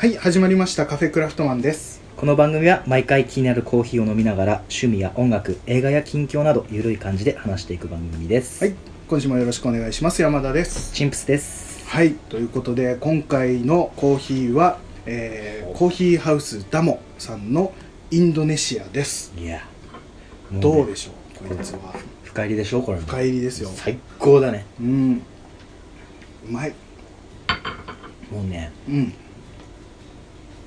はい、始まりました。カフェクラフトマンです。この番組は毎回気になるコーヒーを飲みながら趣味や音楽、映画や近況などゆるい感じで話していく番組です。はい、今週もよろしくお願いします。山田です。チンプスです。はい、ということで今回のコーヒーは、コーヒーハウスダモさんのインドネシアです。いや、ね、どうでしょう。こいつは深入りでしょ。これ深入りですよ。最高だね。うん、うまい。もうね、うん、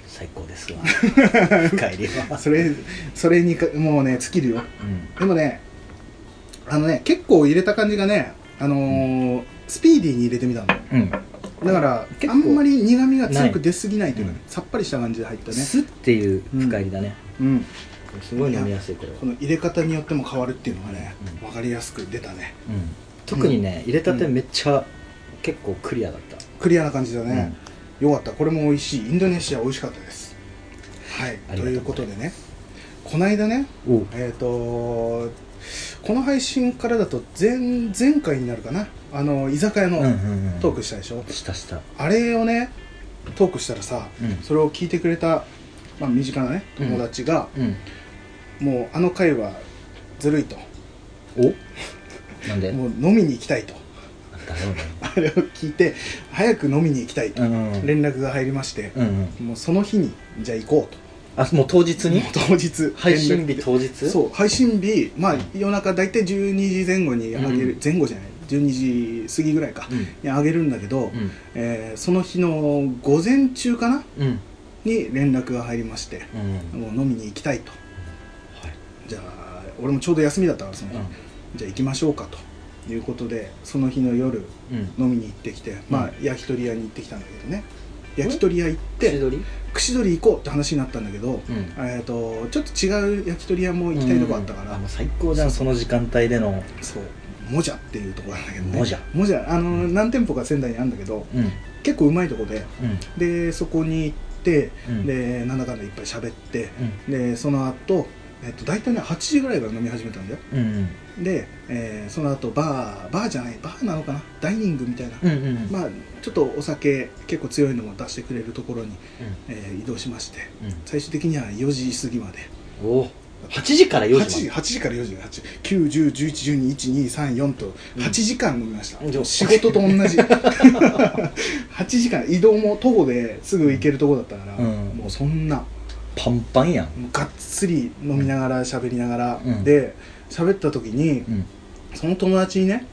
最高ですわ。帰りはそれにもうね尽きるよ、うん、でもね、結構入れた感じがね、うん、スピーディーに入れてみたの、うん、だからあんまり苦みが強く出すぎないというか、うん、さっぱりした感じで入ったね。スッっていう深入りだね、うんうん、すごい飲みやすい。これはこの入れ方によっても変わるっていうのがね、うん、分かりやすく出たね、うん、特にね、入れたてめっちゃ、うん、結構クリアだった。クリアな感じだね、うん、よかった。これも美味しい。インドネシア美味しかったです。はい、ということでね、こないだね、この配信からだと前回になるかな、居酒屋のトークしたでしょ、うんうんうん、したあれをねトークしたらさ、うん、それを聞いてくれた、まあ、身近なね友達が、うんうん、もうあの回はずるいと。おなんでもう飲みに行きたいと。あれを聞いて早く飲みに行きたいと連絡が入りまして、うんうん、もうその日にじゃあ行こうと。あ、もう当日に？当日、配信日当日？そう、配信日、まあ夜中だいたい12時前後にあげる、うん、前後じゃない12時過ぎぐらいか、うん、にあげるんだけど、うん、その日の午前中かな、うん、に連絡が入りまして、うんうん、もう飲みに行きたいと、うん、はい、じゃあ俺もちょうど休みだったからその日、うん、じゃあ行きましょうかということで、その日の夜、うん、飲みに行ってきて、まあ、うん、焼き鳥屋に行ってきたんだけどね。焼き鳥屋行って串取り行こうって話になったんだけど、うん、ちょっと違う焼き鳥屋も行きたいとこあったから、うん、最高じゃん。 その時間帯でのそうモジャっていうところなんだけどね。モジャうん、何店舗か仙台にあるんだけど、うん、結構うまいとこで、うん、でそこに行って、うん、でなんだかんだいっぱい喋って、うん、でその後だいたいね8時ぐらいから飲み始めたんだよ、うんうん、で、その後バーなのかな、ダイニングみたいな、うんうんうん、まあちょっとお酒結構強いのも出してくれるところに、うん、移動しまして、うん、最終的には4時過ぎまで。お8時から4時まで8時から4時8 9 10 11 12 1 2 3 4と8時間飲みました、うん、仕事と同じ8時間。移動も徒歩ですぐ行けるとこだったから、うん、もうそんなパンパンやん。がっつり飲みながら喋りながら、うん、で喋った時に、うん、その友達にね、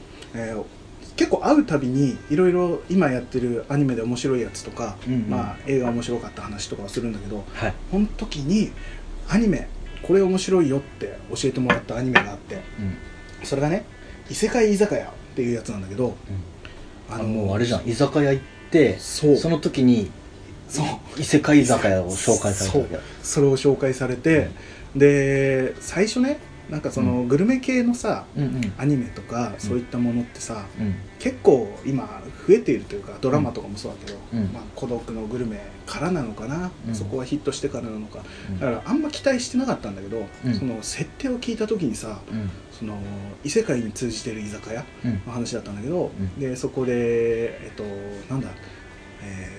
結構会うたびにいろいろ今やってるアニメで面白いやつとか、うんうん、まあ、映画面白かった話とかをするんだけど、はい、その時にアニメこれ面白いよって教えてもらったアニメがあって、うん、それがね異世界居酒屋っていうやつなんだけど、うん、もうあれじゃん、居酒屋行ってその時にそう異世界居酒屋を紹介されたわけだ。それを紹介されて、うん、で最初ねなんかそのグルメ系のさ、うんうん、アニメとかそういったものってさ、うん、結構今増えているというか、ドラマとかもそうだけど、うん、まあ、孤独のグルメからなのかな、うん、そこはヒットしてからなのか、うん、だからあんま期待してなかったんだけど、うん、その設定を聞いた時にさ、うん、その異世界に通じてる居酒屋の話だったんだけど、うん、でそこでなんだ、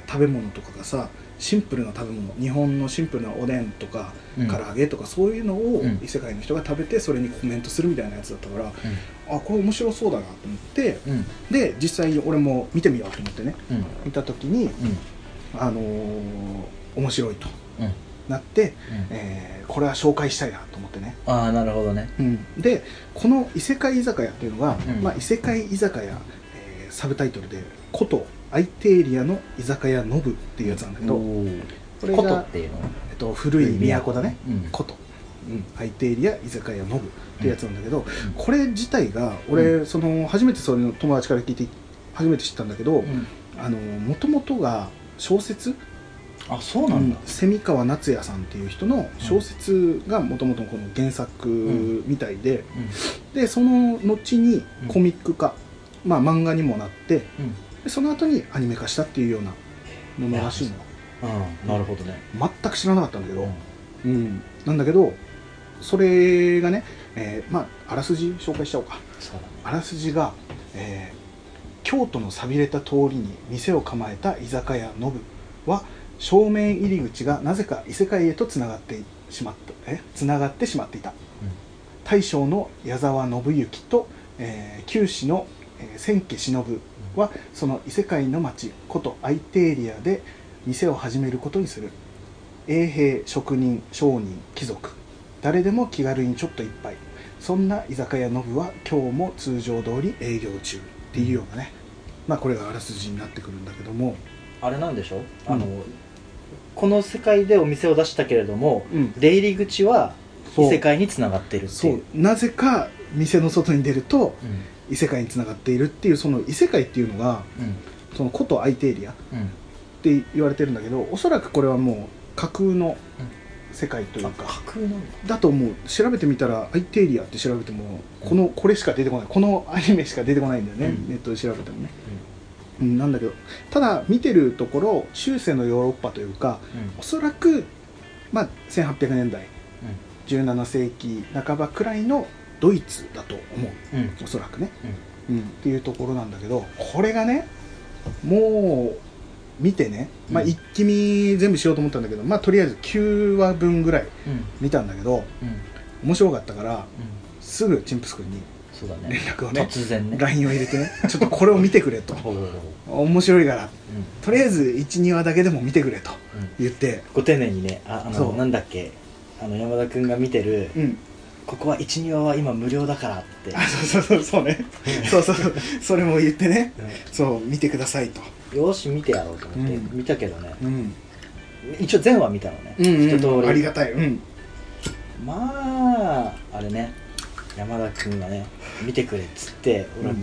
食べ物とかがさ、シンプルな食べ物、日本のシンプルなおでんとか、うん、唐揚げとかそういうのを異世界の人が食べてそれにコメントするみたいなやつだったから、うん、あ、これ面白そうだなと思って、うん、で実際に俺も見てみようと思ってね、うん、見た時に、うん、面白いと、うん、なって、うん、これは紹介したいなと思ってね。ああ、なるほどね、うん、でこの異世界居酒屋っていうのは、うん、まあ、異世界居酒屋、サブタイトルで古都アイテーリアの居酒屋ノブっていうやつなんだけど、これが古都っていうの、古い都だね、うん、古都、うん、アイテーリア居酒屋ノブっていうやつなんだけど、うん、これ自体が俺、うん、その初めてそれの友達から聞いて初めて知ったんだけど、うん、もともとが小説、あ、そうなんだ、うん、蝉川夏也さんっていう人の小説がもともとこの原作みたいで、うんうん、でその後にコミック化、まあ漫画にもなって、うん、その後にアニメ化したっていうようなものらしいの。うん、なるほどね。全く知らなかったんだけど、うんうん、なんだけどそれがね、まああらすじ紹介しちゃおうか。そうだね、あらすじが、京都の寂れた通りに店を構えた居酒屋ノブは正面入り口がなぜか異世界へとつながってしまっていた。大将の矢沢信之と、九死の千家忍はその異世界の町ことアイテーリアで店を始めることにする。衛兵、職人、商人、貴族、誰でも気軽にちょっと一杯、そんな居酒屋のぶは今日も通常通り営業中っていうようなね、まあこれがあらすじになってくるんだけども、あれなんでしょ、この世界でお店を出したけれども、出入り口は異世界につながっているっていう、そう、なぜか店の外に出ると異世界につながっているっていう、その異世界っていうのが、その古都アイテーリアって言われてるんだけど、おそらくこれはもう架空の世界というか、だと思う。調べてみたらアイテーリアって調べてもこれしか出てこない、このアニメしか出てこないんだよね、ネットで調べてもね、なんだけど、ただ見てるところ中世のヨーロッパというか、おそらく、まあ、1800年代、17世紀半ばくらいのドイツだと思う、おそらくね、っていうところなんだけど、これがねもう見てね、まあ、一気見全部しようと思ったんだけど、まあ、とりあえず9話分ぐらい見たんだけど、面白かったから、すぐチンプス君に連絡をね、突然ね LINE を入れてね、ちょっとこれを見てくれと面白いから、とりあえず 1,2 話だけでも見てくれと言って、ご丁寧にね、なんだっけ、山田君が見てる、ここは 1,2 話は今無料だからって、あ、そうねそうそれも言ってね、そう見てくださいと、よし見てやろうと思って、見たけどね、一応全話見たのね、一通り、ありがたい、まああれね、山田君がね見てくれっつって俺はも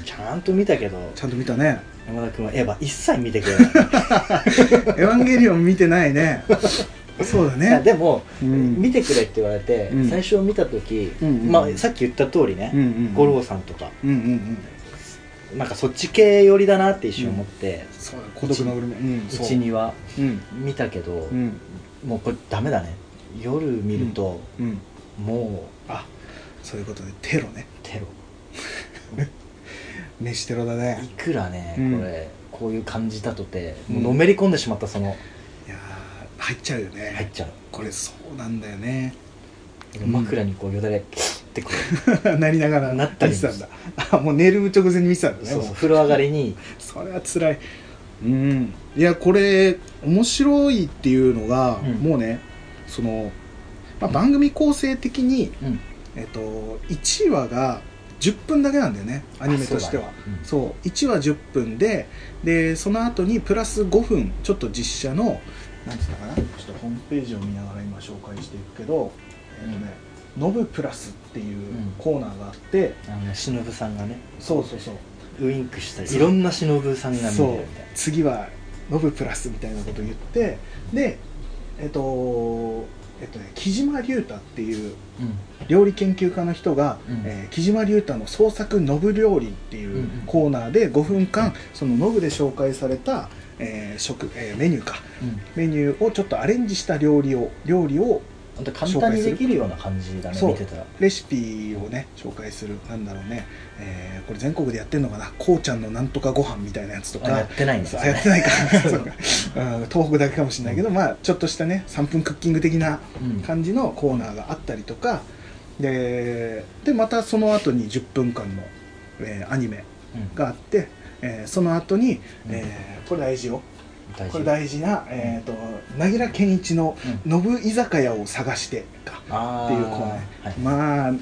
うちゃんと見たけど、ちゃんと見たね、山田君はエヴァ一切見てくれないエヴァンゲリオン見てないねそうだね、でも、見てくれって言われて、最初見た時、まあさっき言った通りね、五郎さんとか、なんかそっち系寄りだなって一瞬思って、孤独のグルメ、1、2話見たけど、もうこれダメだね、夜見ると、もう、あ、そういうことでテロね、テロ飯テロだね、いくらね、これこういう感じだとて、もうのめり込んでしまった、その入っちゃうよね、入っちゃう、これそうなんだよね、枕にこうよだれってこうなりながらなったりしたんだ、あ、もう寝る直前に見てたんだね、そうそう、風呂上がりにそれはつらい、いやこれ面白いっていうのが、もうねその、まあ、番組構成的に、1話が10分だけなんだよね、アニメとしては、そう、1話10分で、その後にプラス5分ちょっと実写のなんて言ったかな、ちょっとホームページを見ながら今紹介していくけど、ノブプラスっていうコーナーがあって、しのぶさんがね、そうそうそう、ウインクしたり、いろんなしのぶさんが見れるみたいな、次はノブプラスみたいなことを言って、で、木島龍太っていう料理研究家の人が、木島龍太の創作ノブ料理っていうコーナーで5分間、そのノブで紹介されたメニューか、メニューをちょっとアレンジした料理を簡単にできるような感じだね、見てたらレシピをね紹介する、なんだろうね、これ全国でやってるのかな、こうちゃんのなんとかご飯みたいなやつとか、やってないんですよね、やってないか東北だけかもしれないけど、まあちょっとしたね3分クッキング的な感じのコーナーがあったりとか、でまたその後に10分間の、アニメがあって、その後に、これ大事よ、これ大事な、凪良健一のノブ居酒屋を探してかっていうコーナー、まあ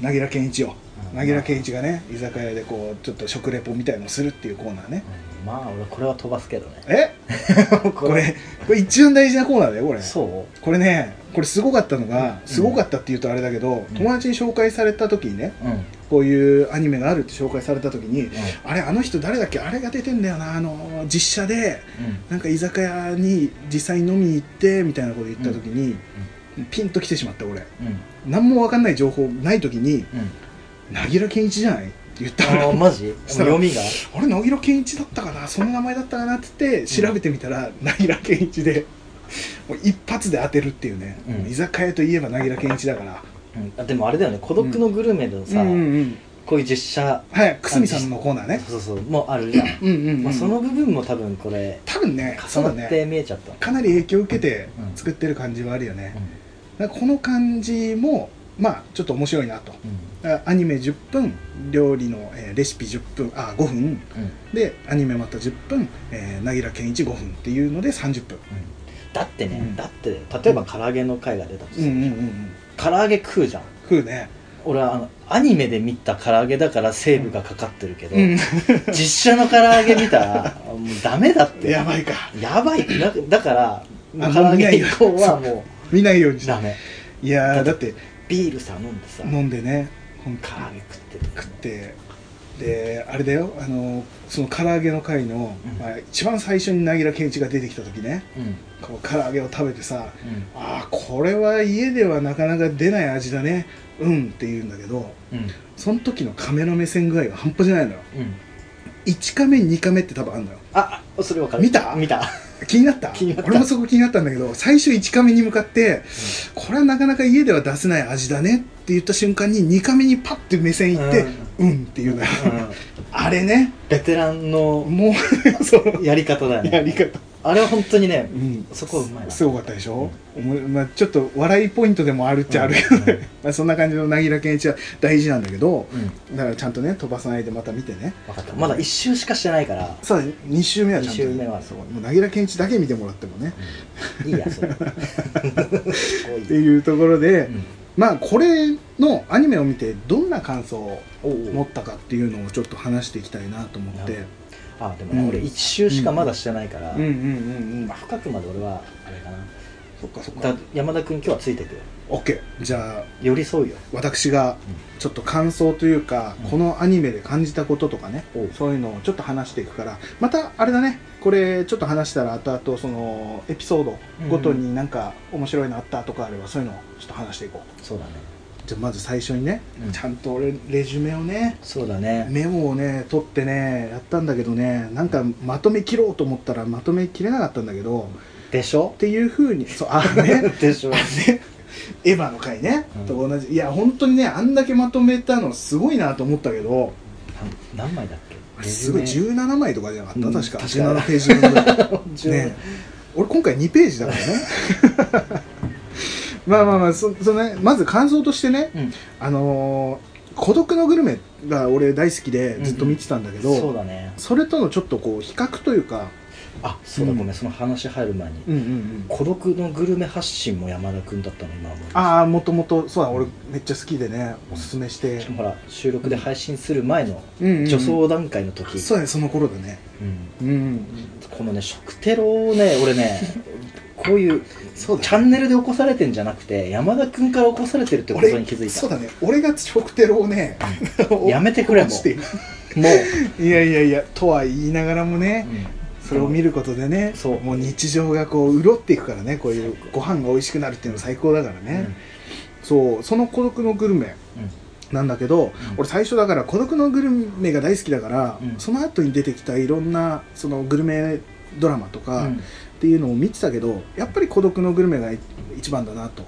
凪良健一よ、凪良健一がね居酒屋でこうちょっと食レポみたいのをするっていうコーナーね、まあ俺これは飛ばすけどね、これ一番大事なコーナーだよこれ、そうこれね、これすごかったのが、すごかったっていうとあれだけど、友達に紹介された時にね、こういうアニメがあるって紹介された時に、あれあの人誰だっけ、あれが出てんだよな、実写で、なんか居酒屋に実際に飲みに行ってみたいなこと言った時に、ピンときてしまった俺、何も分かんない情報ない時に、凪良健一じゃないって言ったの。マジ？読みがあれ凪良健一だったかな、その名前だったかなって言って調べてみたら、凪良健一でもう一発で当てるっていうね、居酒屋といえば凪良健一だから、でもあれだよね、孤独のグルメのさ、こういう実写、はい、久住さんのコーナーね、そうそうそうもうあるじゃんうんうん、うんまあ、その部分も多分これ多分ね重なって見えちゃった、ね、かなり影響を受けて作ってる感じはあるよね、うんうん、この感じもまあちょっと面白いなと、うん、アニメ10分料理の、レシピ10分あ5分、うん、でアニメまた10分、凪良健一5分っていうので30分、うん、だってね、うん、だって例えば唐揚げの回が出たとするじゃん、うんうんうんうん、唐揚げ食うじゃん食うね俺はあのアニメで見た唐揚げだからセーブがかかってるけど、うん、実写の唐揚げ見たらもうダメだってやばいかやばいだから唐揚げ以降はもう見ないようにダメいやだってビールさ飲んでさ飲んでね唐揚げ食ってであれだよその唐揚げの回の、うんまあ、一番最初に凪良健一が出てきた時ね、うん、こう唐揚げを食べてさ、うん、あこれは家ではなかなか出ない味だねうんって言うんだけど、うん、その時のカメの目線具合が半端じゃないのよ、うん、1カメ2カメって多分あるのよあそれ分かる見た気になった俺もそこ気になったんだけど最初1カメに向かって、うん、これはなかなか家では出せない味だねって言った瞬間に2カメにパッて目線いって、うん、うんっていうのよ、うん、あれねベテランのもうそうやり方だよねやり方あれは本当にね、うん、そこはうまいなすごかったでしょ、うんまあ、ちょっと笑いポイントでもあるっちゃあるけど、ねうんうんまあ、そんな感じの凪良健一は大事なんだけど、うん、だからちゃんとね飛ばさないでまた見てね分かったまだ1周しかしてないからそう2周目はちゃんと、ね、2周目はすごいもう凪良健一だけ見てもらってもね、うん、いいやそれっていうところで、うん、まあこれのアニメを見てどんな感想を持ったかっていうのをちょっと話していきたいなと思ってあでもね、うん、俺1周しかまだしてないから、うんうんうんうんまあ、深くまで俺はあれかなそっかそっか山田君今日はついてくよ OK じゃあ寄り添うよ私がちょっと感想というか、うん、このアニメで感じたこととかね、うん、そういうのをちょっと話していくからまたあれだねこれちょっと話したら後々そのエピソードごとになんか面白いのあったとかあればそういうのをちょっと話していこうそうだねじゃあまず最初にね、うん、ちゃんと俺レジュメをねそうだねメモをね取ってねやったんだけどねなんかまとめ切ろうと思ったらまとめ切れなかったんだけどでしょっていう風にそうあねでしょねエヴァの回ね、うん、と同じいや本当にねあんだけまとめたのすごいなと思ったけど何枚だっけすごい17枚とかじゃなかった、うん、確か17ページ分ね俺今回2ページだからねまあまあまあそのね、まず感想としてね、うん、孤独のグルメが俺大好きでずっと見てたんだけど、うんうん そうだね、それとのちょっとこう比較というかあ、そうだごめん、うん、その話入る前に、うんうんうん、孤独のグルメ発信も山田君だったの今はああもともとそうだ俺めっちゃ好きでね、うん、おすすめしてほら収録で配信する前の助走段階の時、うんうんうん、そうねその頃だね、うんうんうん、このね食テロをね俺ねこういうそうだね、チャンネルで起こされてんじゃなくて山田君から起こされてるってことに気づいたそうだね俺が食テロをねやめてくれもうもういやいやいやとは言いながらもね、うん、それを見ることでねそうもう日常がこう潤っていくからねこういうご飯が美味しくなるっていうの最高だからね、うん、そうその孤独のグルメ、うんなんだけど、うん、俺最初だから孤独のグルメが大好きだから、うん、その後に出てきたいろんなそのグルメドラマとかっていうのを見てたけど、やっぱり孤独のグルメが一番だなと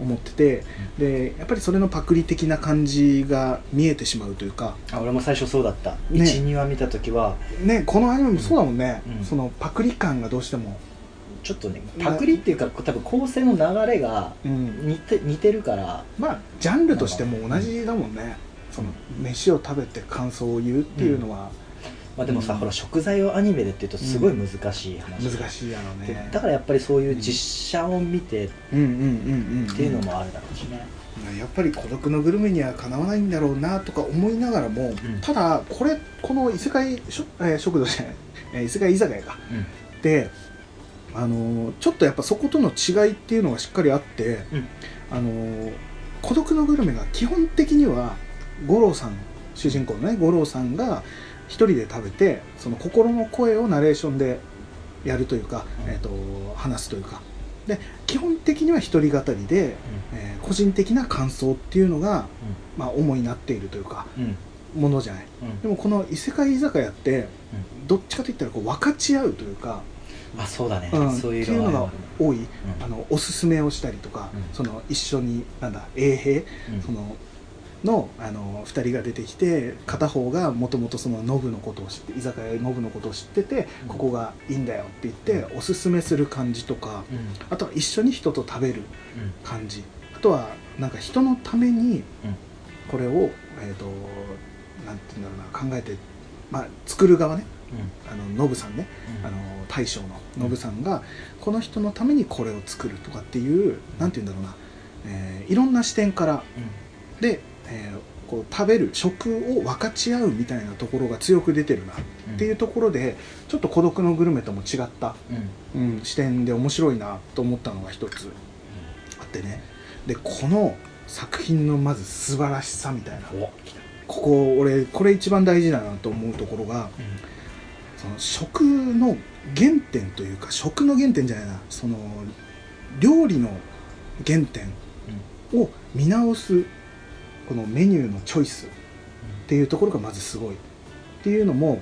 思ってて、でやっぱりそれのパクリ的な感じが見えてしまうというか、あ俺も最初そうだった、ね、1、2話見た時はねこのアニメもそうだもんね、うん、そのパクリ感がどうしてもちょっとねパクリっていうか多分構成の流れが似てるからまあジャンルとしても同じだもんね、うん、その飯を食べて感想を言うっていうのは、うんまあ、でもさ、うん、ほら食材をアニメでっていうとすごい難しい話、うん、難しいやろねだからやっぱりそういう実写を見てっていうのもあるだろうしねやっぱり孤独のグルメにはかなわないんだろうなとか思いながらも、うん、ただこの異世界食堂じゃない異世界居酒屋か、うん、でちょっとやっぱそことの違いっていうのがしっかりあって、うん、孤独のグルメが基本的には五郎さん主人公のね五郎さんが一人で食べてその心の声をナレーションでやるというか、うん話すというかで基本的には一人語りで、うん個人的な感想っていうのが、うんまあ、主になっているというか、うん、ものじゃない、うん、でもこの異世界居酒屋って、うん、どっちかといったらこう分かち合うというかあそうだね、うん、そういうのが多い、うん、おすすめをしたりとか、うん、その一緒になんだ衛兵、うん、そのの、2人が出てきて、片方がもともとそのノブのことを知って、居酒屋ノブのことを知ってて、ここがいいんだよって言って、おすすめする感じとか、あとは一緒に人と食べる感じ、あとはなんか人のためにこれを、なんていうんだろうな、考えて、まあ、作る側ね、ノブさんね、大将のノブさんがこの人のためにこれを作るとかっていう、なんていうんだろうな、いろんな視点から、で、こう食べる食を分かち合うみたいなところが強く出てるなっていうところで、ちょっと孤独のグルメとも違った、視点で面白いなと思ったのが一つあってね。でこの作品のまず素晴らしさみたいな、ここ俺これ一番大事だなと思うところが、その食の原点というか、食の原点じゃないな、その料理の原点を見直すこのメニューのチョイスっていうところがまずすごいっていうのも、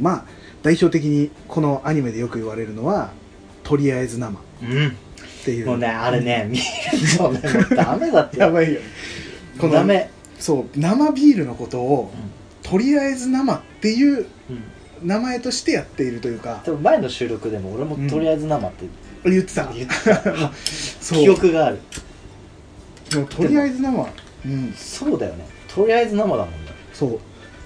まあ代表的にこのアニメでよく言われるのはとりあえず生っていう、もうねあれね見るとねもうダメだってやばいよこのダメそう生ビールのことを、とりあえず生っていう名前としてやっているというか、でも前の収録でも俺もとりあえず生って言ってた、記憶がある。とりあえず生、そうだよね、とりあえず生だもんね。そう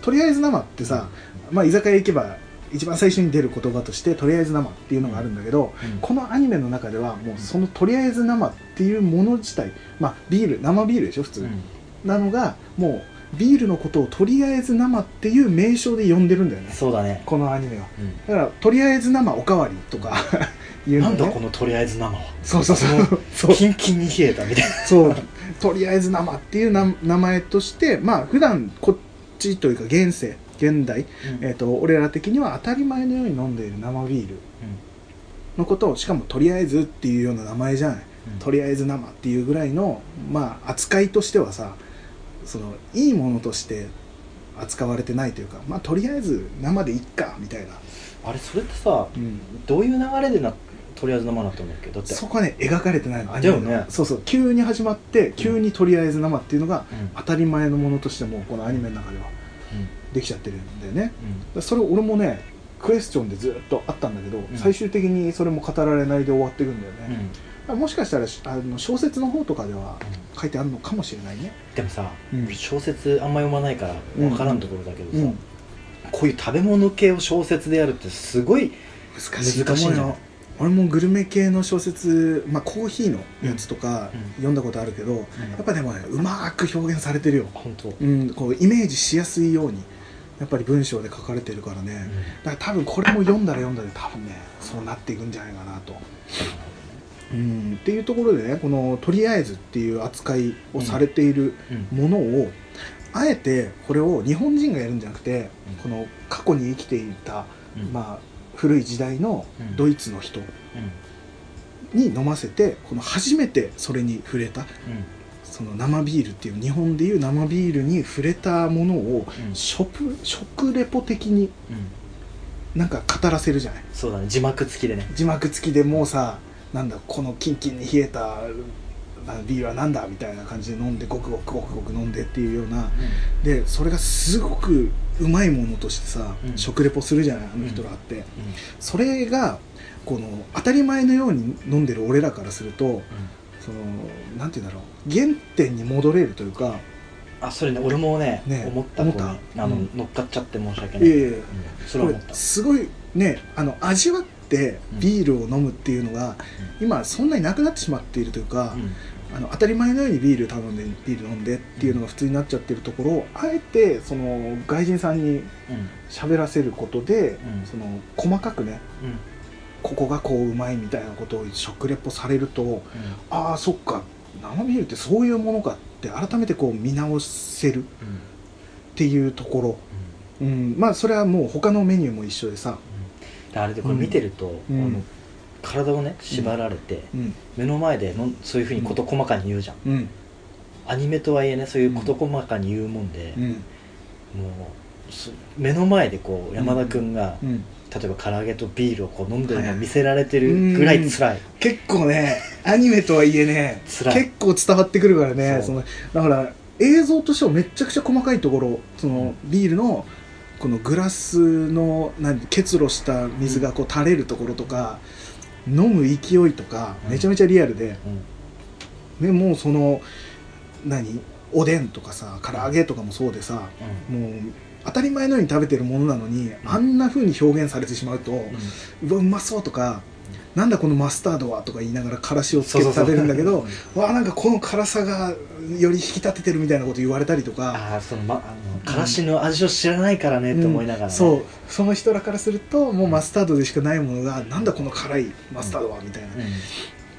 とりあえず生ってさ、まあ居酒屋行けば一番最初に出る言葉としてとりあえず生っていうのがあるんだけど、このアニメの中ではもうそのとりあえず生っていうもの自体、まあビール、生ビールでしょ普通、なのがもうビールのことをとりあえず生っていう名称で呼んでるんだよね。そうだね、このアニメは、だからとりあえず生おかわりとかいうのね、なんだこのとりあえず生は、そうそうそうキンキンに冷えたみたいなそうとりあえず生っていう名前として、まあ普段こっちというか現代、俺ら的には当たり前のように飲んでいる生ビールのことを、しかもとりあえずっていうような名前じゃない、とりあえず生っていうぐらいの、まあ扱いとしてはさ、そのいいものとして扱われてないというか、まあとりあえず生でいっかみたいな。あれそれってさ、どういう流れでとりあえず生だったんだっけ。だってそこはね描かれてないの。あ、でもね、そうそう急に始まって急にとりあえず生っていうのが当たり前のものとしてもこのアニメの中ではできちゃってるんだよね。それ俺もねクエスチョンでずっとあったんだけど、最終的にそれも語られないで終わっていくんだよね。もしかしたら小説の方とかでは書いてあるのかもしれないね。でもさ、小説あんま読まないから分からんところだけどさ、こういう食べ物系を小説でやるってすごい難しいの。俺もグルメ系の小説、まあコーヒーのやつとか読んだことあるけど、やっぱでもねうまく表現されてるよ本当、こうイメージしやすいようにやっぱり文章で書かれてるからね、だから多分これも読んだら多分ねそうなっていくんじゃないかなと、っていうところでね、このとりあえずっていう扱いをされているものを、あえてこれを日本人がやるんじゃなくて、この過去に生きていた、まあ古い時代のドイツの人に飲ませて、この初めてそれに触れた、その生ビールっていう日本でいう生ビールに触れたものを食レポ的になんか語らせるじゃない。そうだね、字幕付きでね、字幕付きでもうさ、なんだこのキンキンに冷えたビールはなんだみたいな感じで飲んで、ごく飲んでっていうような、でそれがすごくうまいものとしてさ、食レポするじゃないあの人らって、それがこの当たり前のように飲んでる俺らからすると、そのなんていうんだろう、原点に戻れるというか。あ、それね俺もね思ったことに乗っかっちゃって申し訳ない。それは思った。すごいね、味わってビールを飲むっていうのが、今そんなになくなってしまっているというか。当たり前のようにビール頼んでビール飲んでっていうのが普通になっちゃってるところを、あえてその外人さんに喋らせることで、その細かくね、ここがこううまいみたいなことを食レポされると、ああそっか生ビールってそういうものかって改めてこう見直せるっていうところ、まあそれはもう他のメニューも一緒でさ、あれでこれ見てると、体をね縛られて、目の前でそういうふうに事細かに言うじゃん、アニメとはいえねそういう事細かに言うもんで、もう目の前でこう山田君が、例えば唐揚げとビールをこう飲んでるのを見せられてるぐらい辛い。結構ねアニメとはいえね結構伝わってくるからね。そのだから映像としてはめちゃくちゃ細かいところ、そのビールのこのグラスの結露した水がこう垂れるところとか、飲む勢いとかめちゃめちゃリアルで、でもうその何おでんとかさ、唐揚げとかもそうでさ、もう当たり前のように食べてるものなのに、あんな風に表現されてしまうと、うわうまそうとか、なんだこのマスタードはとか言いながらからしをつけて食べるんだけど、わあなんかこの辛さがより引き立ててるみたいなこと言われたりとか、あその、からしの味を知らないからねって思いながら、ね、そう、その人らからするともうマスタードでしかないものが、なんだこの辛いマスタードはみたいな、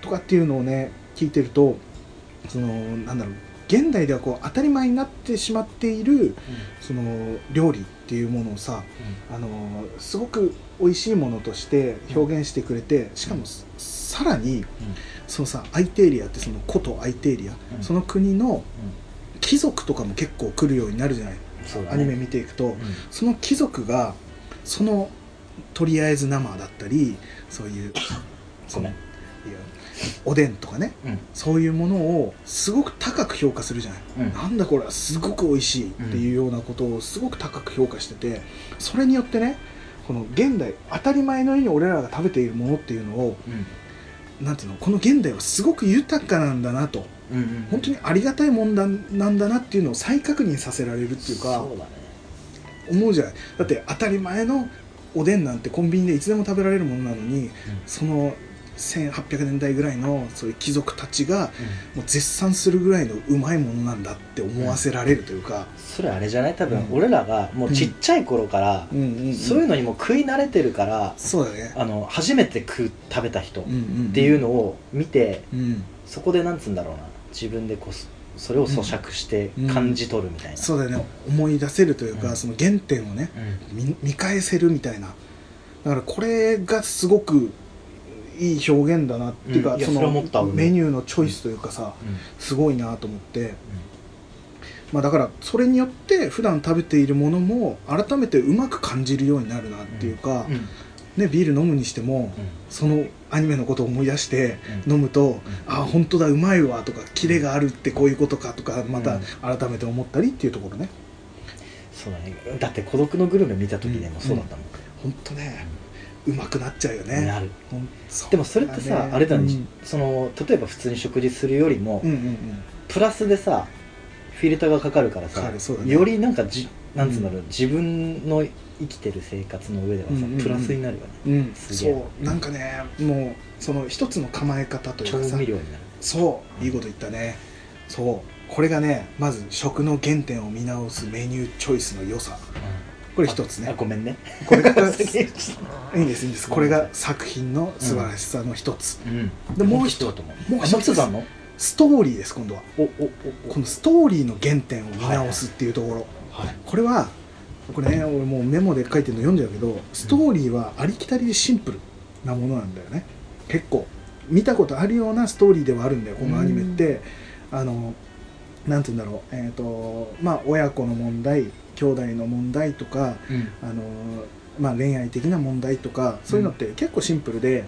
とかっていうのをね聞いてると、そのなんだろう、現代ではこう当たり前になってしまっている、その料理っていうものをさ、すごく美味しいものとして表現してくれて、しかもさらに、そのさアイテーリアってその古都アイテーリア、その国の貴族とかも結構来るようになるじゃない、アニメ見ていくと、その貴族がそのとりあえず生だったり、そういうそのおでんとかね、そういうものをすごく高く評価するじゃない、なんだこれはすごく美味しいっていうようなことをすごく高く評価してて、それによってね、この現代当たり前のように俺らが食べているものっていうのを、なんていうの、この現代はすごく豊かなんだなと、本当にありがたいもんなんだなっていうのを再確認させられるっていうか、そうだね、思うじゃない。だって当たり前のおでんなんてコンビニでいつでも食べられるものなのに、その1800年代ぐらいのそういう貴族たちがもう絶賛するぐらいのうまいものなんだって思わせられるというか、それあれじゃない、多分俺らがもうちっちゃい頃からそういうのにも食い慣れてるから、そうだね、初めて食べた人っていうのを見て、そこでなんつうんだろうな、自分でこうそれを咀嚼して感じ取るみたいな、そうだね、思い出せるというか、その原点をね、見返せるみたいな。だからこれがすごくいい表現だなっていうか、そのメニューのチョイスというかさ、すごいなと思って、まあだからそれによって普段食べているものも改めてうまく感じるようになるなっていうか、ね、ビール飲むにしても、そのアニメのことを思い出して飲むと、ああ本当だうまいわとか、キレがあるってこういうことかとか、また改めて思ったりっていうところね。そうだね、だって孤独のグルメ見た時でもそうだったもん、本当ね、うまくなっちゃうよね。なる。でもそれってさ、あれだね、その例えば普通に食事するよりも、プラスでさフィルターがかかるからさ、ね、よりなんかなんつうんだろう、自分の生きてる生活の上ではさ、プラスになるよね。すげえ。そう、なんかね、もうその一つの構え方というかさ、調味料になる。そう、いいこと言ったね。そう、これがね、まず食の原点を見直すメニューチョイスの良さ。これ一つね。ごめんね。これがいいんです、いいんです。これが作品の素晴らしさの一つ。でもう一つ、あのストーリーです。今度は。このストーリーの原点を見直すっていうところ。これはこれね、俺もうメモで書いてるの読んじゃうけど、ストーリーはありきたりでシンプルなものなんだよね。結構見たことあるようなストーリーではあるんだよ、このアニメって。なんて言うんだろう。まあ親子の問題、兄弟の問題とか、まあ、恋愛的な問題とか、そういうのって結構シンプルで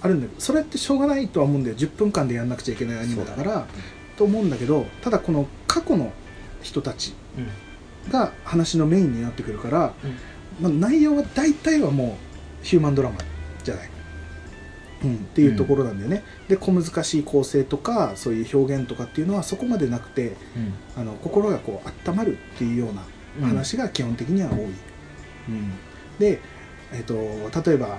あるんだけど、それってしょうがないとは思うんだよ、10分間でやんなくちゃいけないアニメだからと思うんだけど、ただこの過去の人たちが話のメインになってくるから、まあ、内容は大体はもうヒューマンドラマじゃない、っていうところなんだよね。で小難しい構成とかそういう表現とかっていうのはそこまでなくて、心がこう温まるっていうような話が基本的には多い。で、例えば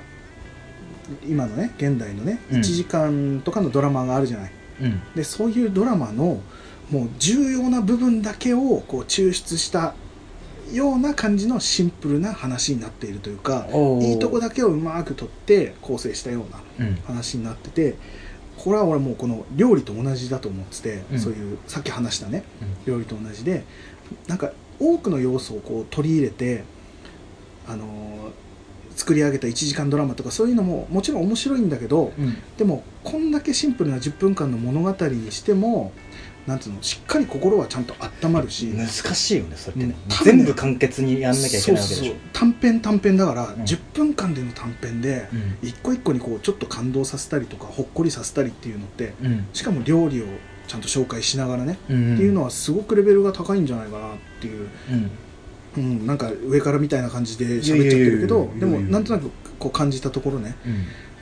今のね現代のね、1時間とかのドラマがあるじゃない、でそういうドラマのもう重要な部分だけをこう抽出したような感じのシンプルな話になっているというか、いいとこだけをうまく取って構成したような話になってて、これは俺もうこの料理と同じだと思ってて、そういうさっき話したね、料理と同じで、なんか多くの要素をこう取り入れて、作り上げた1時間ドラマとかそういうのももちろん面白いんだけど、でもこんだけシンプルな10分間の物語にしても、なんていうの、しっかり心はちゃんと温まるし、難しいよねそれってね、全部簡潔にやんなきゃいけないわけでしょ。そうそう、短編だから、10分間での短編で、一個一個にこうちょっと感動させたりとかほっこりさせたりっていうのって、しかも料理をちゃんと紹介しながらね、うん、っていうのはすごくレベルが高いんじゃないかなっていう、うんうん、なんか上からみたいな感じで喋っちゃってるけど、でもなんとなくこう感じたところね、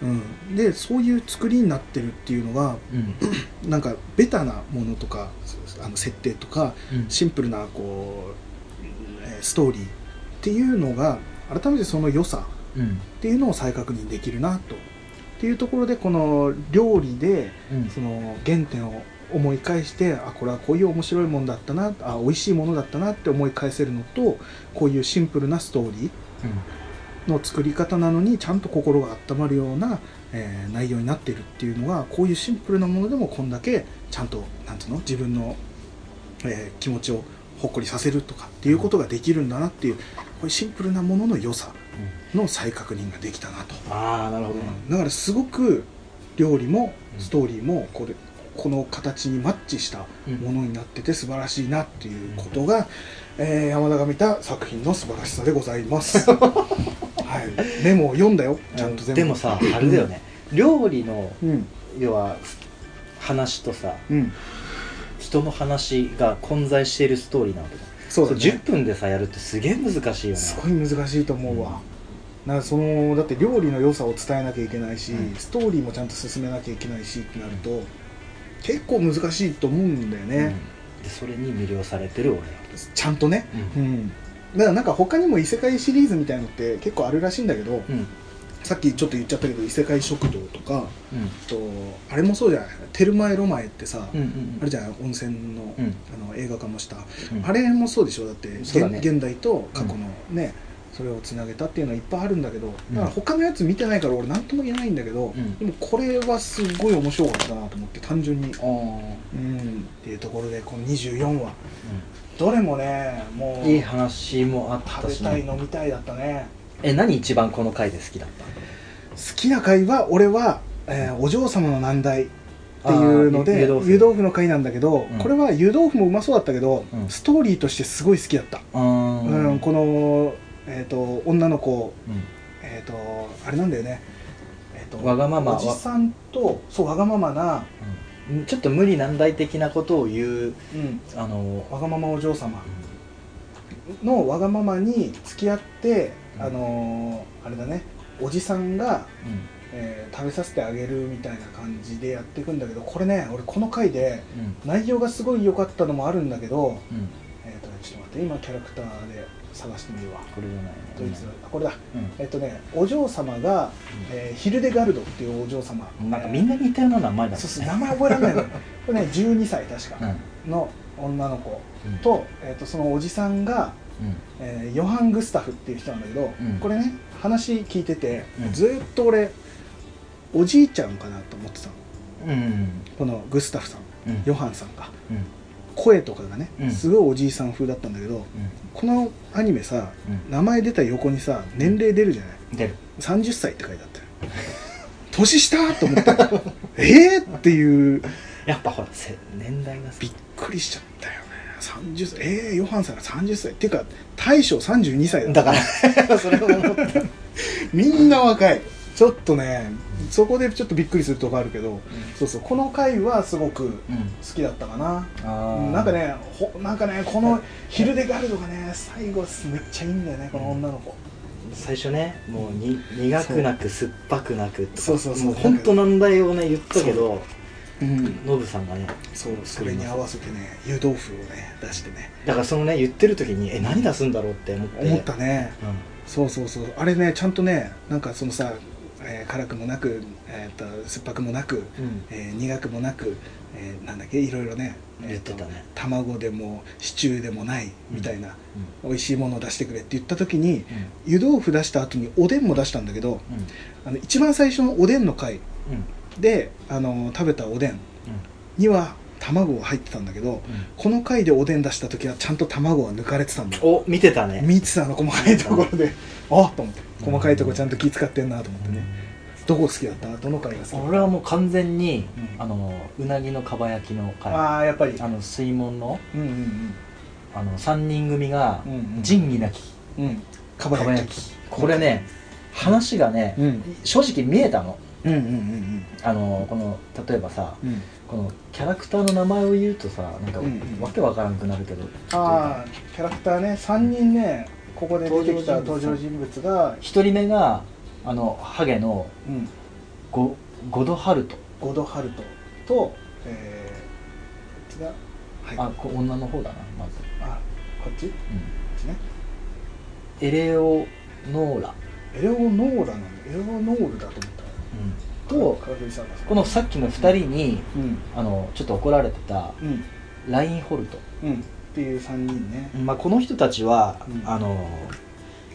うんうん、でそういう作りになってるっていうのが、うん、なんかベタなものとかあの設定とか、うん、シンプルなこうストーリーっていうのが改めてその良さっていうのを再確認できるなと、っていうところでこの料理でその原点を思い返して、あ、これはこういう面白いものだったな、あ、美味しいものだったなって思い返せるのと、こういうシンプルなストーリーの作り方なのにちゃんと心が温まるような、内容になっているっていうのが、こういうシンプルなものでもこんだけちゃんとなんていうの自分の、気持ちをほっこりさせるとかっていうことができるんだなっていう、こういうシンプルなものの良さの再確認ができたなと。ああ、なるほど、うん。だからすごく料理もストーリーもこれ、この形にマッチしたものになってて素晴らしいなっていうことが、山田が見た作品の素晴らしさでございます。はい。メモを読んだよ。ちゃんと全部。でもさ、あれだよね。料理の、うん、要は話とさ、うん、人の話が混在しているストーリーなわけだ。そうだね、10分でさやるってすげえ難しいよね。すごい難しいと思うわ、うん、なんかそのだって料理の良さを伝えなきゃいけないし、うん、ストーリーもちゃんと進めなきゃいけないしってなると、うん、結構難しいと思うんだよね、うん、でそれに魅了されてる俺ちゃんとね、うんうん、だからなんか他にも異世界シリーズみたいのって結構あるらしいんだけど、うん、さっきちょっと言っちゃったけど異世界食堂とか、うん、とあれもそうじゃない、テルマエロマエってさ、うんうんうん、あれじゃない温泉の、うん、あの映画化もした、うん、あれもそうでしょ、だってだ、ね、現代と過去のね、うん、それをつなげたっていうのはいっぱいあるんだけど、だから他のやつ見てないから俺何とも言えないんだけど、うん、でもこれはすごい面白かったなと思って単純に、うん、っていうところでこの24話、うん、どれもねもういい話もあったし、ね、食べたい飲みたいだったね。何一番この回で好きだった？好きな回は俺は、お嬢様の難題っていうので湯豆腐の回なんだけど、うん、これは湯豆腐もうまそうだったけど、うん、ストーリーとしてすごい好きだった、うん、この、女の子、うん、あれなんだよね、わがままおじさんとそうわがままな、うん、ちょっと無理難題的なことを言う、うん、わがままお嬢様のわがままに付き合って、うん、あれだね、おじさんが、うん、食べさせてあげるみたいな感じでやっていくんだけど、これね俺この回で内容がすごい良かったのもあるんだけど、うん、ちょっと待って、今キャラクターで探してみるわ。これじゃないね、ドイツの、これだ、うん、お嬢様が、ヒルデガルドっていうお嬢様、なんかみんな似たような名前だもんね。そうそう、名前覚えられないのよこれね12歳確かの女の子と、うん、そのおじさんが、うん、ヨハン・グスタフっていう人なんだけど、うん、これね話聞いてて、うん、ずっと俺おじいちゃんかなと思ってたの、うんうん、このグスタフさん、うん、ヨハンさんが、うん、声とかがねすごいおじいさん風だったんだけど、うん、このアニメさ、うん、名前出た横にさ年齢出るじゃない、出る、30歳って書いてあったよ年下と思ったえーっていう、やっぱほら年代がびっくりしちゃったよね。30歳、ヨハンさんが30歳っていうか大将32歳だからそれを思ったみんな若い、ちょっとねそこでちょっとびっくりするとこあるけど、うん、そうそう、この回はすごく好きだったかな、うん、なんかねこのヒルデガルドがね最後めっちゃいいんだよね、この女の子、うん、最初ねもう苦くなく酸っぱくなくとか、そうそうそう、もう本当難題をね言ったけど、うん、ノブさんがねそう、それに合わせてね湯豆腐をね出してね、だからそのね言ってる時に何出すんだろうって思ったね、うん、そうそうそう、あれねちゃんとねなんかそのさ、辛くもなく、酸っぱくもなく、うん、苦くもなく、なんだっけいろいろね言ってたね、卵でもシチューでもないみたいな、うんうん、美味しいものを出してくれって言った時に、うん、湯豆腐出した後におでんも出したんだけど、うん、一番最初のおでんの回、うん、で食べたおでんには卵が入ってたんだけど、うん、この回でおでん出した時はちゃんと卵が抜かれてたんだよ。お、見てたね、見てたの、細かいところであっと思って、細かいところちゃんと気使ってんなと思ってね、うん、どこ好きだった、どの回が好きだった。俺はもう完全に、うん、うなぎのかば焼きの回、ああやっぱり水門の、うんうんうん、3人組が仁義なき、うんうん、かば焼き、これね話がね、うん、正直見えたの、うんうんうんうん、この例えばさ、うん、このキャラクターの名前を言うとさ、なんかわけわからんくなるけど、ああキャラクターね、3人ね、ここで出てきた登場人物が、1人目があのハゲの、うん、ゴドハルトと、はい、あこ女の方だな、まずあこっち、うん、こっちね、エレオノーラなんだ、エレオノールだと思った、うん、とこのさっきの2人に、うん、あのちょっと怒られてた、うん、ラインホルト、うん、っていう3人ね、まあ、この人たちは、うん、あの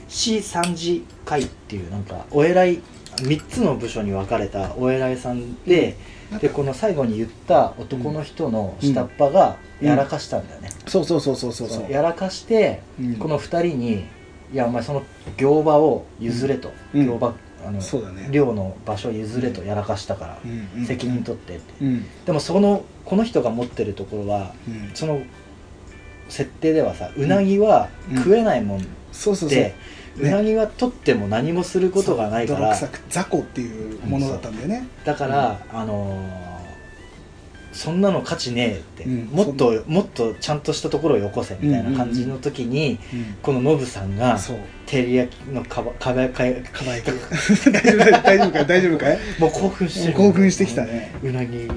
市三次会っていうなんかお偉い3つの部署に分かれたお偉いさんで、うん、でこの最後に言った男の人の下っ端がやらかしたんだよね、うんうん、そうやらかして、うん、この2人にいやお前その行場を譲れと、うん、行場あの、そうだね、寮の場所譲れとやらかしたから、うん、責任取ってって、うん、でもそのこの人が持ってるところは、うん、その設定ではさ、うなぎは食えないもんで、うん、うなぎは取っても何もすることがないから雑魚っていうものだったんだよね、だから、うん、そんなの価値ねえって、うん、もっとちゃんとしたところをよこせみたいな感じの時に、うんうんうん、このノブさんが照り焼きのかば焼き大丈夫かいもう興奮してる、興奮してきたね、うなぎ、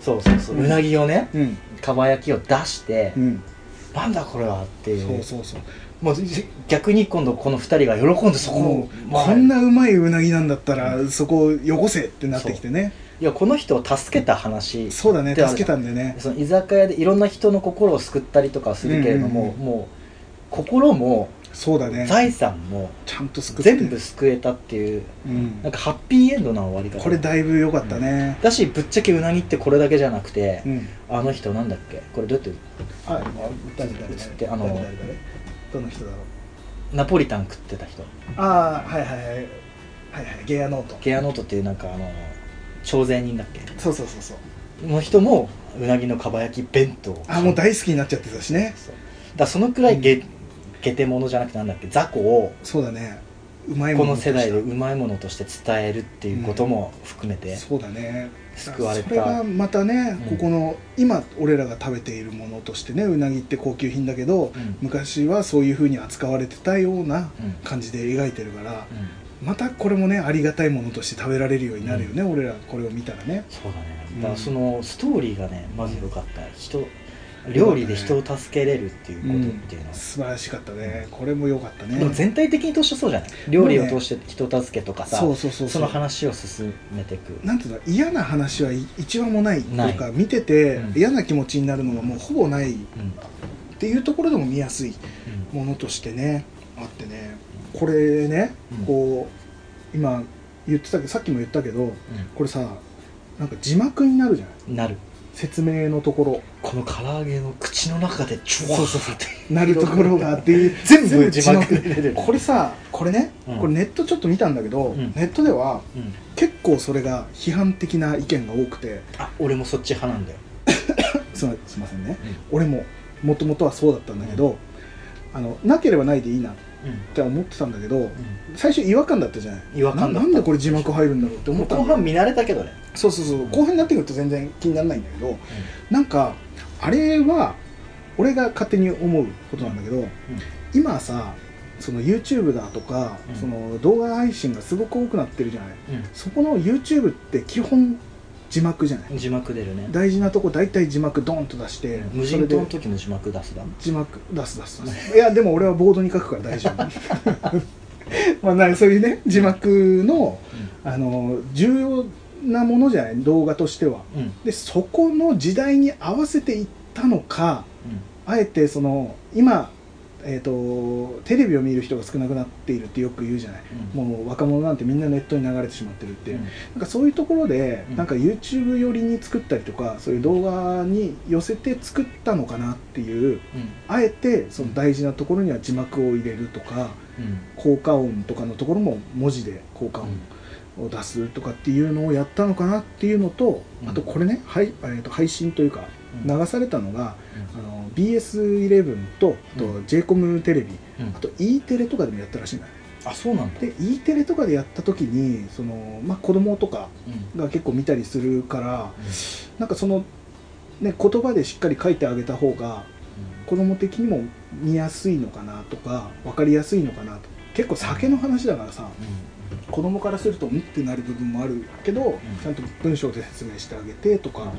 そう、うん、うなぎをね、うん、かば焼きを出して、うん、なんだこれはっていう、そうもう逆に今度この2人が喜んで、そこをこんなうまいうなぎなんだったらそこを汚せってなってきてね、いやこの人を助けた話、そうだね、助けたんでね、その居酒屋でいろんな人の心を救ったりとかするけれども、うんうんうん、もう心もそうだね、財産もちゃんと救って全部救えたっていう、うん、なんかハッピーエンドな終わり方、これだいぶ良かったね、うん、だしぶっちゃけうなぎってこれだけじゃなくて、うん、あの人なんだっけ、これどうやって誰どの人だろう、ナポリタン食ってた人、ああはい、ゲアノートっていうなんか徴税人だっけ、そうの人もうなぎのかば焼き弁当、あもう大好きになっちゃってたしね、だそのくらいゲテモノじゃなくてなんだっけ、雑魚を、そうだね、うまいものこの世代でうまいものとして伝えるっていうことも含めて、うん、そうだね、救われた、それがまたね、うん、ここの今俺らが食べているものとしてね、うなぎって高級品だけど、うん、昔はそういう風に扱われてたような感じで描いてるから、うん、またこれもねありがたいものとして食べられるようになるよね、うん、俺らこれを見たらね、そうだね、だからそのストーリーがねまず良かった、うん、料理で人を助けれるっていうことっていうのは、うん、素晴らしかったね、これも良かったね、でも全体的に通してそうじゃない、料理を通して人助けとかさ、その話を進めていく、なんていうの、嫌な話は一話もないというか、見てて嫌な気持ちになるのがもうほぼないっていうところでも見やすいものとしてね、あってね、これね、こう今言ってたけど、さっきも言ったけど、これさ、なんか字幕になるじゃない、なる、説明のところ、この唐揚げの口の中でチュワーってなるところがあって、全部字幕でこれさ、これね、うん、これネットちょっと見たんだけど、うん、ネットでは、うん、結構それが批判的な意見が多くて、あ、俺もそっち派なんだよすいませんね、うん、俺ももともとはそうだったんだけど、うん、なければないでいいなって思ってたんだけど、うん、最初違和感だったじゃない、違和感だった、なんでこれ字幕入るんだろうって思った、後半見慣れたけどね、そう、後半になってくると全然気にならないんだけど、うん、なんかあれは俺が勝手に思うことなんだけど、うん、今さその YouTube だとか、うん、その動画配信がすごく多くなってるじゃない、うん、そこの YouTube って基本字幕じゃない、字幕出るね、大事なとこ大体字幕ドーンと出して、うん、無人島の時も字幕出すだ、字幕出すいやでも俺はボードに書くから大丈夫まあなんかそういうね字幕の、うん、重要なものじゃない動画としては、うん、でそこの時代に合わせていったのか、うん、あえてその今、テレビを見る人が少なくなっているってよく言うじゃない、うん、もう若者なんてみんなネットに流れてしまってるって、うん、なんかそういうところで、うん、なんか YouTube 寄りに作ったりとかそういう動画に寄せて作ったのかなっていう、うん、あえてその大事なところには字幕を入れるとか、うん、効果音とかのところも文字で効果音、うんを出すとかっていうのをやったのかなっていうのと、あとこれね、うん、配信というか流されたのが、うん、BS11 と、あと J コムテレビ、うん、あと E テレとかでもやったらしいんだね、あ、そうなんだ。で E テレとかでやった時にその、まあ、子供とかが結構見たりするから、うん、なんかその、ね、言葉でしっかり書いてあげた方が子供的にも見やすいのかなとか分かりやすいのかなと。結構酒の話だからさ、うん、子供からするとんってなる部分もあるけど、うん、ちゃんと文章で説明してあげてとか、うん、っ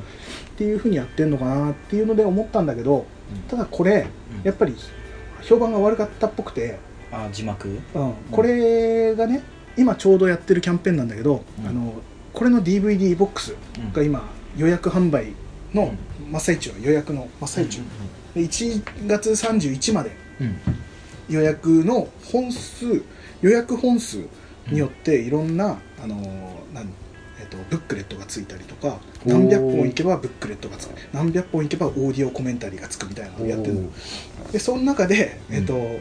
ていう風にやってんのかなっていうので思ったんだけど、うん、ただこれ、うん、やっぱり評判が悪かったっぽくて。あ、字幕、うん、これがね今ちょうどやってるキャンペーンなんだけど、うん、これの DVD ボックスが今予約販売の真っ最中、予約の真っ最中、うんうん、1月31まで予約の本数、予約本数によっていろんな、ブックレットがついたりとか、何百本いけばブックレットがつく、何百本いけばオーディオコメンタリーがつくみたいなのをやってるので、その中でうん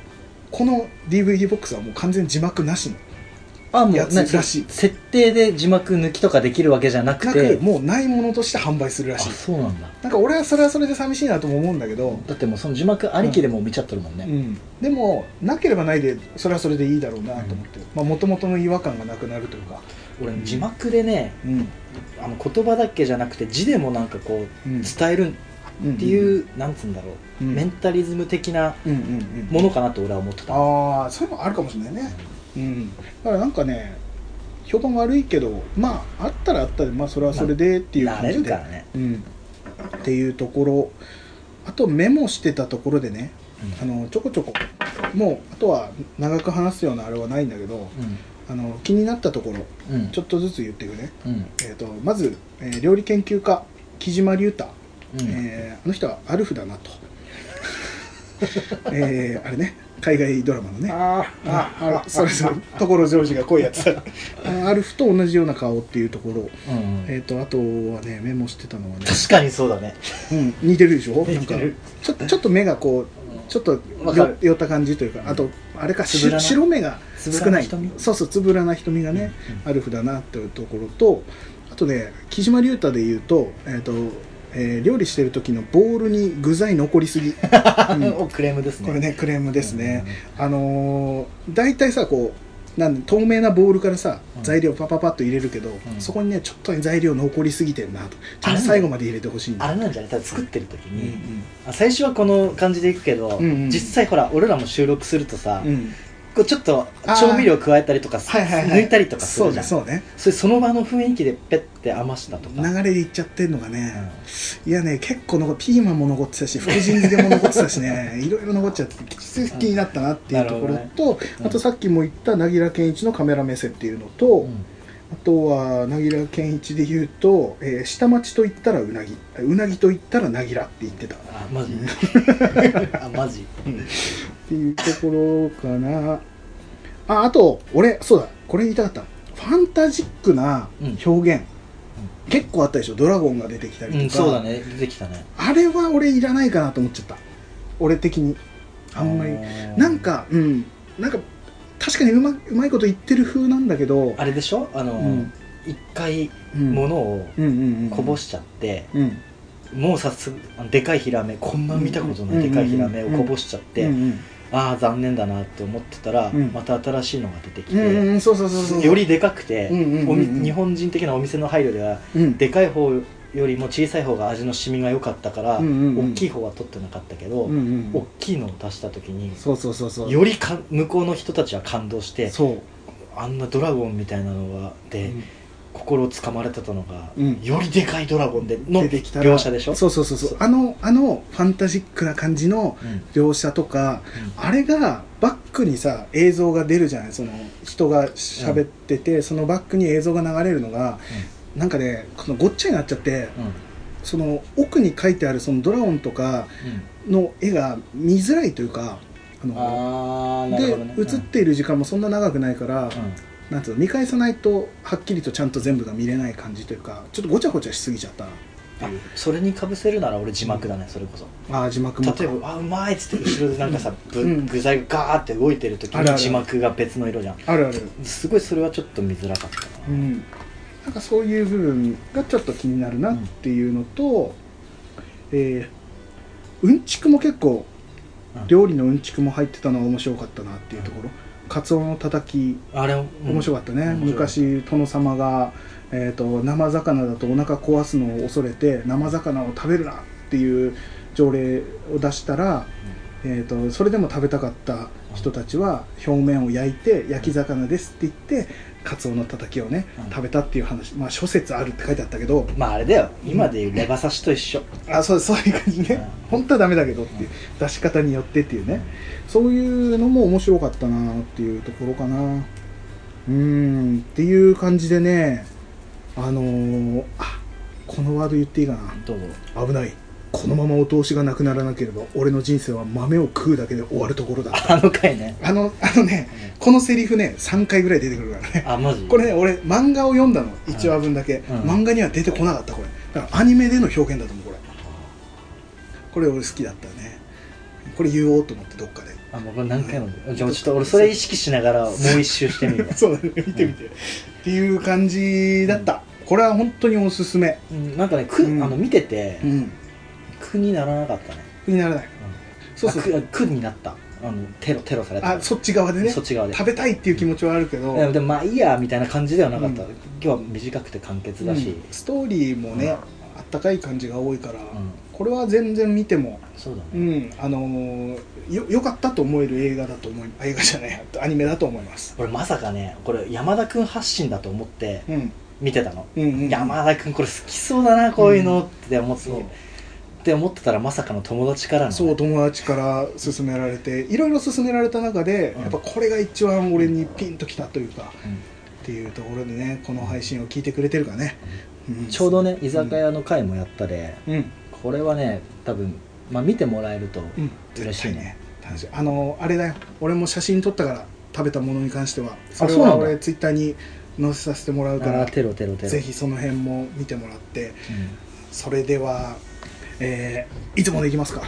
この DVD ボックスはもう完全字幕なしのやつらしい。設定で字幕抜きとかできるわけじゃなくて、もうないものとして販売するらしい。あ、そうなんだ。なんか俺はそれはそれで寂しいなとも思うんだけど、だってもうその字幕ありきでも見ちゃってるもんね、うんうん、でもなければないでそれはそれでいいだろうなと思って、うん、まあ、元々の違和感がなくなるというか。俺字幕でね、うん、言葉だけじゃなくて字でもなんかこう伝える、うんっていう、なんつうんだろう、メンタリズム的なものかなと俺は思ってた。ああ、それもあるかもしれないね、うん、だからなんかね評判悪いけど、まああったらあったで、まあそれはそれでっていう感じで、慣れるからね、うん、っていうところ。あとメモしてたところでね、うん、ちょこちょこもうあとは長く話すようなあれはないんだけど、うん、気になったところ、うん、ちょっとずつ言っていくね、うん、まず、料理研究家木島隆太、うん、あの人はアルフだなと、あれね海外ドラマのね、あそれそれ所ジョージが濃いやつアルフと同じような顔っていうところ、うんうん、あとはねメモしてたのはね、確かにそうだね、うん、似てるでしょ。なんかちょっと目がこうちょっと寄った感じというか、あとあれか白目が少ない、そうそうつぶらな瞳がね、うんうん、アルフだなっていうところと、あとね木島隆太でいうと料理してる時のボウルに具材残りすぎ、うん、クレームですねこれね、クレームですね、うんうんうん、大体さこう透明なボウルからさ、うん、材料パパパッと入れるけど、うん、そこにねちょっと材料残りすぎてんなと、ちょっと最後まで入れてほしいんだ。あれなんじゃない、ただ作ってる時に、うんうん、最初はこの感じでいくけど、うんうん、実際ほら俺らも収録するとさ、うんちょっと調味料加えたりとか、はいはいはい、抜いたりとかするじゃん。そうね、その場の雰囲気でペッて余したとか流れでいっちゃってるのがね、うん、いやね結構ピーマンも残ってたし福神漬けも残ってたしねいろいろ残っちゃって気になったなっていうところと、ね、うん、あとさっきも言った凪良健一のカメラ目線っていうのと、うん、あとは凪良健一で言うと、下町と言ったらうなぎ、うなぎと言ったら凪良って言ってた。あ、マジあ、マジっていうところかな。あと俺そうだこれ言いたかった、ファンタジックな表現、うん、結構あったでしょ。ドラゴンが出てきたりとか、うん、そうだね出てきたね。あれは俺いらないかなと思っちゃった俺的に。あんまりなんか、うん、なんか確かにうまいこと言ってる風なんだけど、あれでしょ、うん、一回物をこぼしちゃって、うんうんうんうん、もう早速でかいヒラメ、こんな見たことないでかいヒラメをこぼしちゃって、うんうんうん、ああ残念だなって思ってたら、うん、また新しいのが出てきてよりでかくて、うんうんうんうん、日本人的なお店の配慮では、うん、でかい方よりも小さい方が味の染みが良かったから、うんうんうん、大きい方は取ってなかったけど、うんうんうん、大きいのを出した時により向こうの人たちは感動して、そうあんなドラゴンみたいなのがで、うん、心をつかまれてたのが、うん、よりでかいドラゴンでの描写でしょ。そうそうそうそう、あのファンタジックな感じの描写とか、うん、あれがバックにさ映像が出るじゃない、その人が喋ってて、うん、そのバックに映像が流れるのが、うん、なんかねこのごっちゃになっちゃって、うん、その奥に書いてあるそのドラゴンとかの絵が見づらいというか、なるほどね、で映っている時間もそんな長くないから、うん、なんていうの見返さないとはっきりとちゃんと全部が見れない感じというか、ちょっとごちゃごちゃしすぎちゃったなっていう。それにかぶせるなら俺字幕だね、うん、それこそ。ああ字幕も。例えばあうまいっつって後ろでなんかさ、うん、具材がガーって動いてる時に字幕が別の色じゃん。あるある。すごいそれはちょっと見づらかったな。うん。なんかそういう部分がちょっと気になるなっていうのと、うん、うんちくも結構、うん、料理のうんちくも入ってたのは面白かったなっていうところ。カツオのたたきあれ、うん、面白かったね。昔殿様が、生魚だとお腹壊すのを恐れて生魚を食べるなっていう条例を出したら、うん、それでも食べたかった人たちは表面を焼いて焼き魚ですって言ってカツオのたたきをね、うん、食べたっていう話、まあ諸説あるって書いてあったけど、まああれだよ、今でいうレバ刺しと一緒、うん、あ、そういう感じね、うん、本当はダメだけどっていう、うん、出し方によってっていうね、うん、そういうのも面白かったなっていうところかな。っていう感じでね、あ、このワード言っていいかな、どうぞ。危ない、このままお通しがなくならなければ俺の人生は豆を食うだけで終わるところだった。あの回ね、あのね、うん、このセリフね3回ぐらい出てくるからね。あ、マジ？これね、俺漫画を読んだの1話分だけ、うん、漫画には出てこなかった。これだからアニメでの表現だと思う。これ俺好きだったね。これ言おうと思ってどっかで。あ、もうこれ何回も、うん、じゃあちょっと俺それ意識しながらもう一周してみるわ。そうだね、見てみて、うん、っていう感じだった、うん、これは本当におすすめ、うん、なんかね、うん、見てて、うん、苦にならなかったね。苦にならない、うん、そうそう、苦になった、テロされた。あ、そっち側でね、そっち側で食べたいっていう気持ちはあるけど、でもまあいいやみたいな感じではなかった、うん、今日は短くて簡潔だし、うん、ストーリーもね、うん、あったかい感じが多いから、うん、これは全然見ても、そうだね、うん、よかったと思える映画だと思い、映画じゃないアニメだと思います。俺まさかね、これ山田くん発信だと思って見てたの、うんうんうんうん、山田くんこれ好きそうだなこういうのって思って、うん、って思ってたらまさかの友達からの、ね、そう友達から勧められて、いろいろ勧められた中で、うん、やっぱこれが一番俺にピンときたというか、うん、っていうところでね、この配信を聞いてくれてるかね、うんうん、ちょうどね居酒屋の会もやったで、うん、これはね多分、まあ、見てもらえると嬉しい ね、うん、楽しい。あれだよ、俺も写真撮ったから食べたものに関しては、それは俺ツイッターに載せさせてもらうから、テロぜひその辺も見てもらって、うん、それではいつもでいきますか、うん、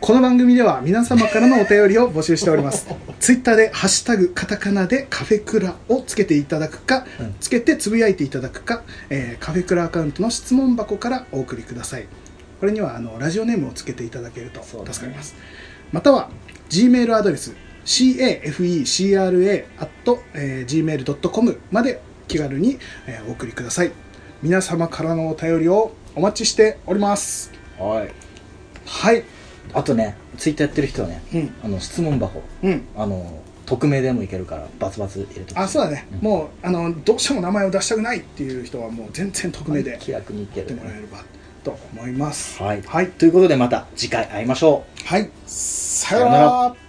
この番組では皆様からのお便りを募集しておりますツイッターでハッシュタグカタカナでカフェクラをつけていただくか、うん、つけてつぶやいていただくか、カフェクラアカウントの質問箱からお送りください。これにはラジオネームをつけていただけると助かります。または Gmail アドレス cafecra@gmail.com まで気軽にお送りください。皆様からのお便りをお待ちしております。はい、はい、あとねツイッターやってる人はね、うん、質問箱、うん、匿名でもいけるからバツバツ入れとく。あ、そうだね、うん、もうどうしても名前を出したくないっていう人はもう全然匿名で気楽にいける、ね、やってもらえればと思います。はい、はい、ということでまた次回会いましょう。はい、さよなら。